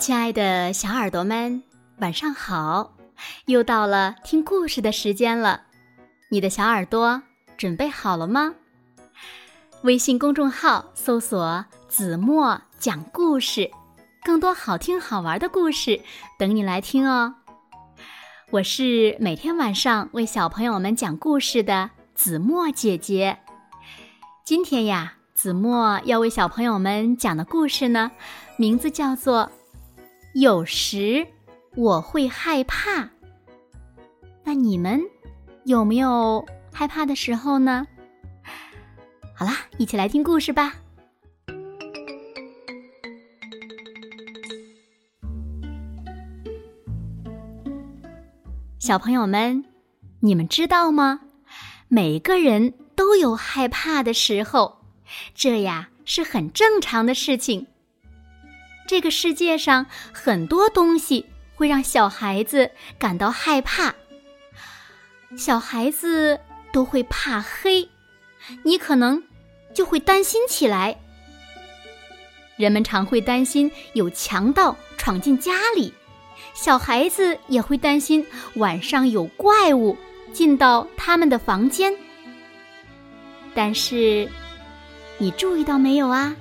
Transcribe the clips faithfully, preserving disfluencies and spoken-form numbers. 亲爱的小耳朵们，晚上好！又到了听故事的时间了，你的小耳朵准备好了吗？微信公众号搜索子墨讲故事，更多好听好玩的故事等你来听哦。我是每天晚上为小朋友们讲故事的子墨姐姐。今天呀，子墨要为小朋友们讲的故事呢，名字叫做有时我会害怕。那你们有没有害怕的时候呢？好啦，一起来听故事吧。小朋友们，你们知道吗？每个人都有害怕的时候，这呀是很正常的事情。这个世界上很多东西会让小孩子感到害怕，小孩子都会怕黑，你可能就会担心起来。人们常会担心有强盗闯进家里，小孩子也会担心晚上有怪物进到他们的房间。但是，你注意到没有啊？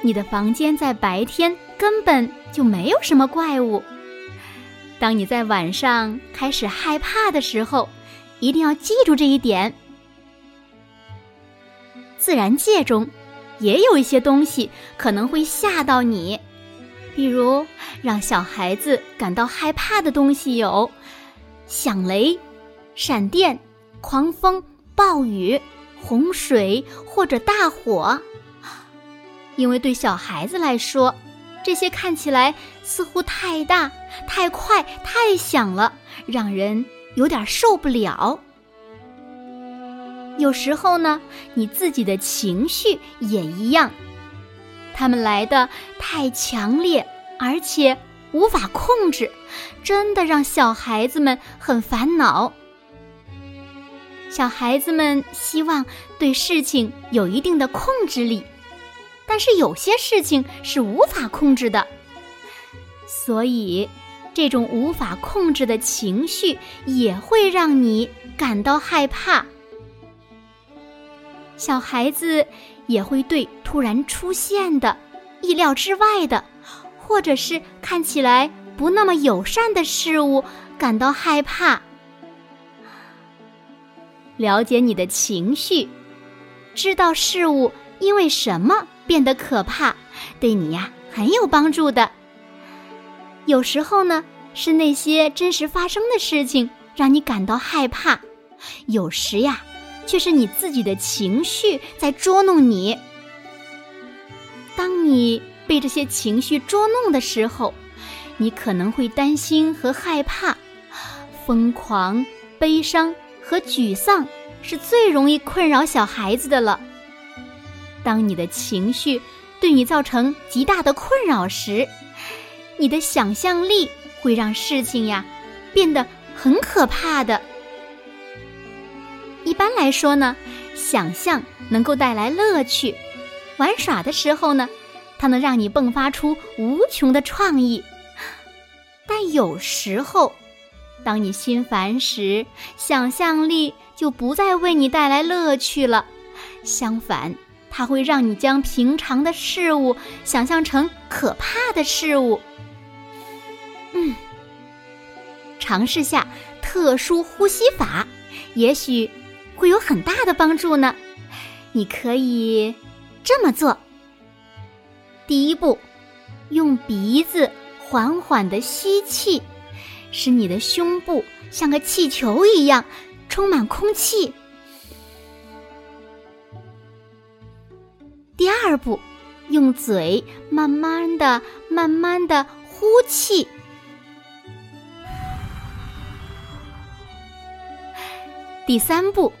你的房间在白天根本就没有什么怪物。当你在晚上开始害怕的时候，一定要记住这一点。自然界中也有一些东西可能会吓到你，比如让小孩子感到害怕的东西有响雷、闪电、狂风、暴雨、洪水或者大火。因为对小孩子来说，这些看起来似乎太大、太快、太响了，让人有点受不了。有时候呢，你自己的情绪也一样，它们来得太强烈，而且无法控制，真的让小孩子们很烦恼。小孩子们希望对事情有一定的控制力，但是有些事情是无法控制的，所以这种无法控制的情绪也会让你感到害怕。小孩子也会对突然出现的、意料之外的，或者是看起来不那么友善的事物感到害怕。了解你的情绪，知道事物因为什么变得可怕，对你呀很有帮助的。有时候呢，是那些真实发生的事情让你感到害怕，有时呀却是你自己的情绪在捉弄你。当你被这些情绪捉弄的时候，你可能会担心和害怕。疯狂、悲伤和沮丧是最容易困扰小孩子的了。当你的情绪对你造成极大的困扰时，你的想象力会让事情呀变得很可怕的。一般来说呢，想象能够带来乐趣，玩耍的时候呢，它能让你迸发出无穷的创意。但有时候，当你心烦时，想象力就不再为你带来乐趣了，相反，它会让你将平常的事物想象成可怕的事物。嗯，尝试下特殊呼吸法，也许会有很大的帮助呢。你可以这么做：第一步，用鼻子缓缓地吸气，使你的胸部像个气球一样充满空气。第二步，用嘴慢慢的、慢慢的呼气。第三步，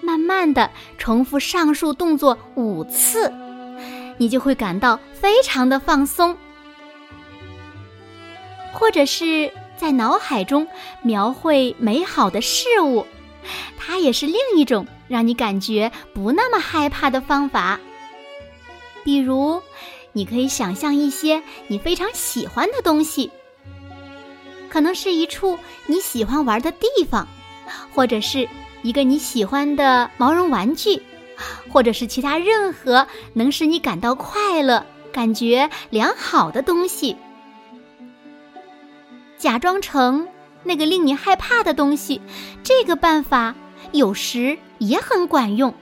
慢慢的重复上述动作五次，你就会感到非常的放松。或者是在脑海中描绘美好的事物，它也是另一种让你感觉不那么害怕的方法。比如，你可以想象一些你非常喜欢的东西，可能是一处你喜欢玩的地方，或者是一个你喜欢的毛绒玩具，或者是其他任何能使你感到快乐、感觉良好的东西。假装成那个令你害怕的东西，这个办法有时也很管用。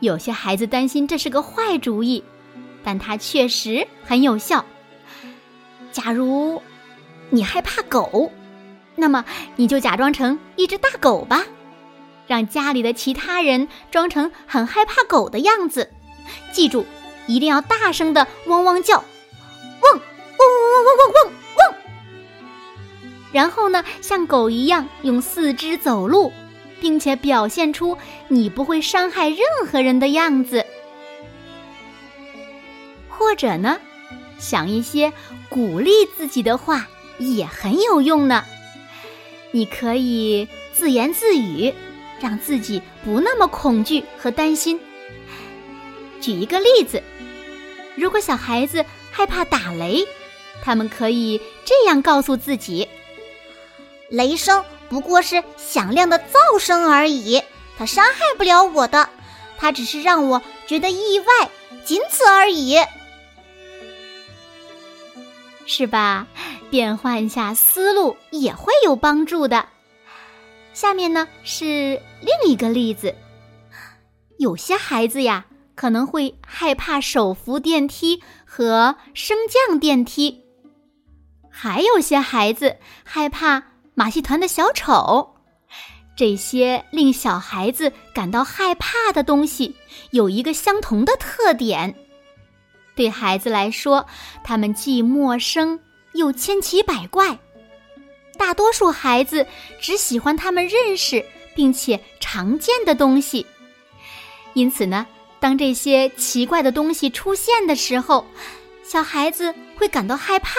有些孩子担心这是个坏主意，但它确实很有效。假如你害怕狗，那么你就假装成一只大狗吧，让家里的其他人装成很害怕狗的样子。记住，一定要大声的汪汪叫，汪汪汪汪汪汪汪。然后呢，像狗一样用四肢走路，并且表现出你不会伤害任何人的样子。或者呢，想一些鼓励自己的话也很有用呢。你可以自言自语，让自己不那么恐惧和担心。举一个例子，如果小孩子害怕打雷，他们可以这样告诉自己：雷声不过是响亮的噪声而已，它伤害不了我的，它只是让我觉得意外，仅此而已。是吧？变换一下思路也会有帮助的。下面呢，是另一个例子。有些孩子呀，可能会害怕手扶电梯和升降电梯，还有些孩子害怕马戏团的小丑。这些令小孩子感到害怕的东西有一个相同的特点，对孩子来说，他们既陌生又千奇百怪。大多数孩子只喜欢他们认识并且常见的东西，因此呢，当这些奇怪的东西出现的时候，小孩子会感到害怕。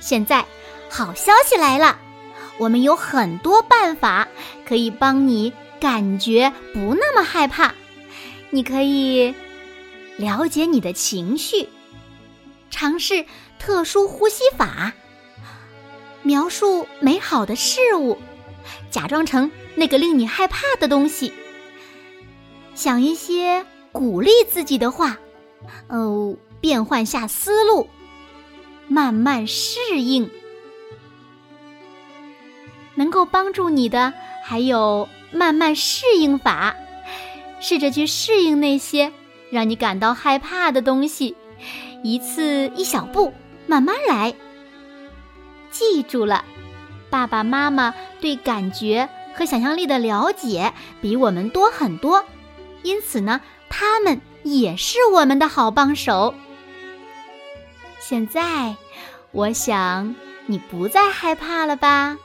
现在好消息来了，我们有很多办法可以帮你感觉不那么害怕。你可以了解你的情绪，尝试特殊呼吸法，描述美好的事物，假装成那个令你害怕的东西，想一些鼓励自己的话，哦，变换下思路，慢慢适应。能够帮助你的还有慢慢适应法，试着去适应那些让你感到害怕的东西，一次一小步，慢慢来。记住了，爸爸妈妈对感觉和想象力的了解比我们多很多，因此呢，他们也是我们的好帮手。现在，我想你不再害怕了吧？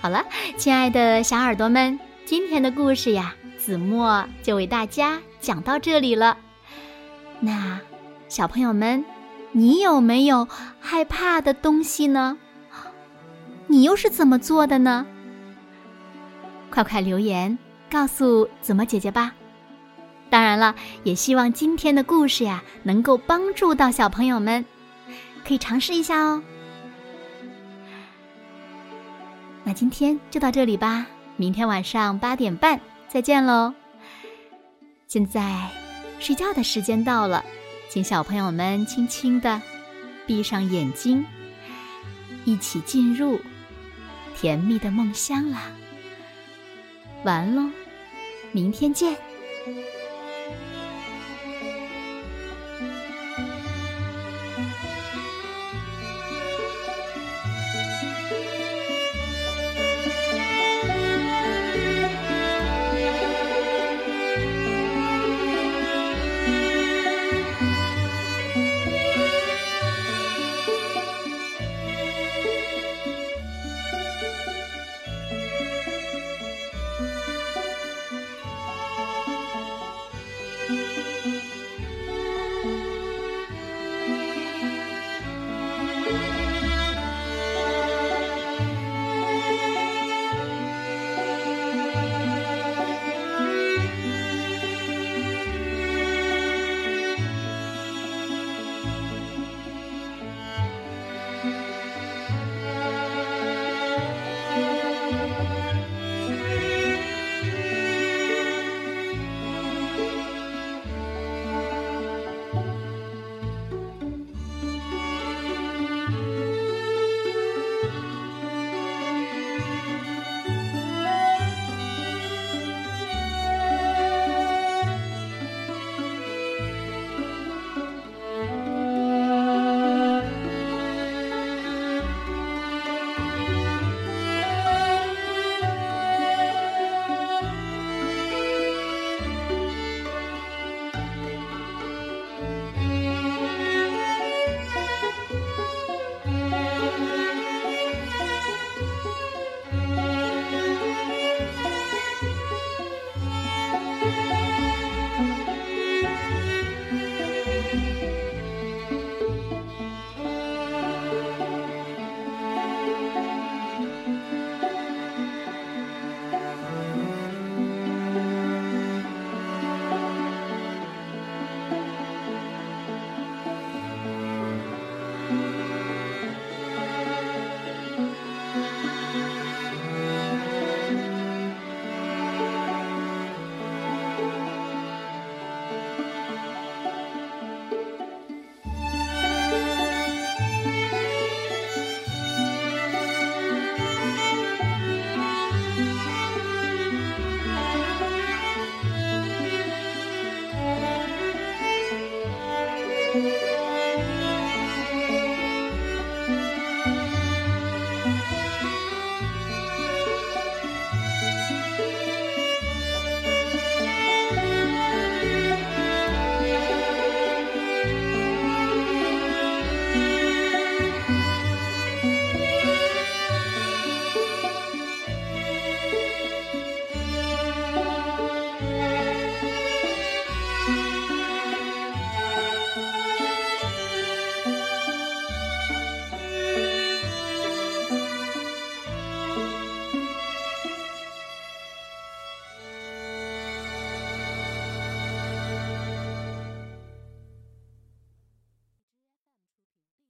好了，亲爱的小耳朵们，今天的故事呀，子墨就为大家讲到这里了。那小朋友们，你有没有害怕的东西呢？你又是怎么做的呢？快快留言告诉子墨姐姐吧。当然了，也希望今天的故事呀，能够帮助到小朋友们，可以尝试一下哦。那今天就到这里吧，明天晚上八点半再见喽。现在睡觉的时间到了，请小朋友们轻轻地闭上眼睛，一起进入甜蜜的梦乡啦。晚安喽，明天见。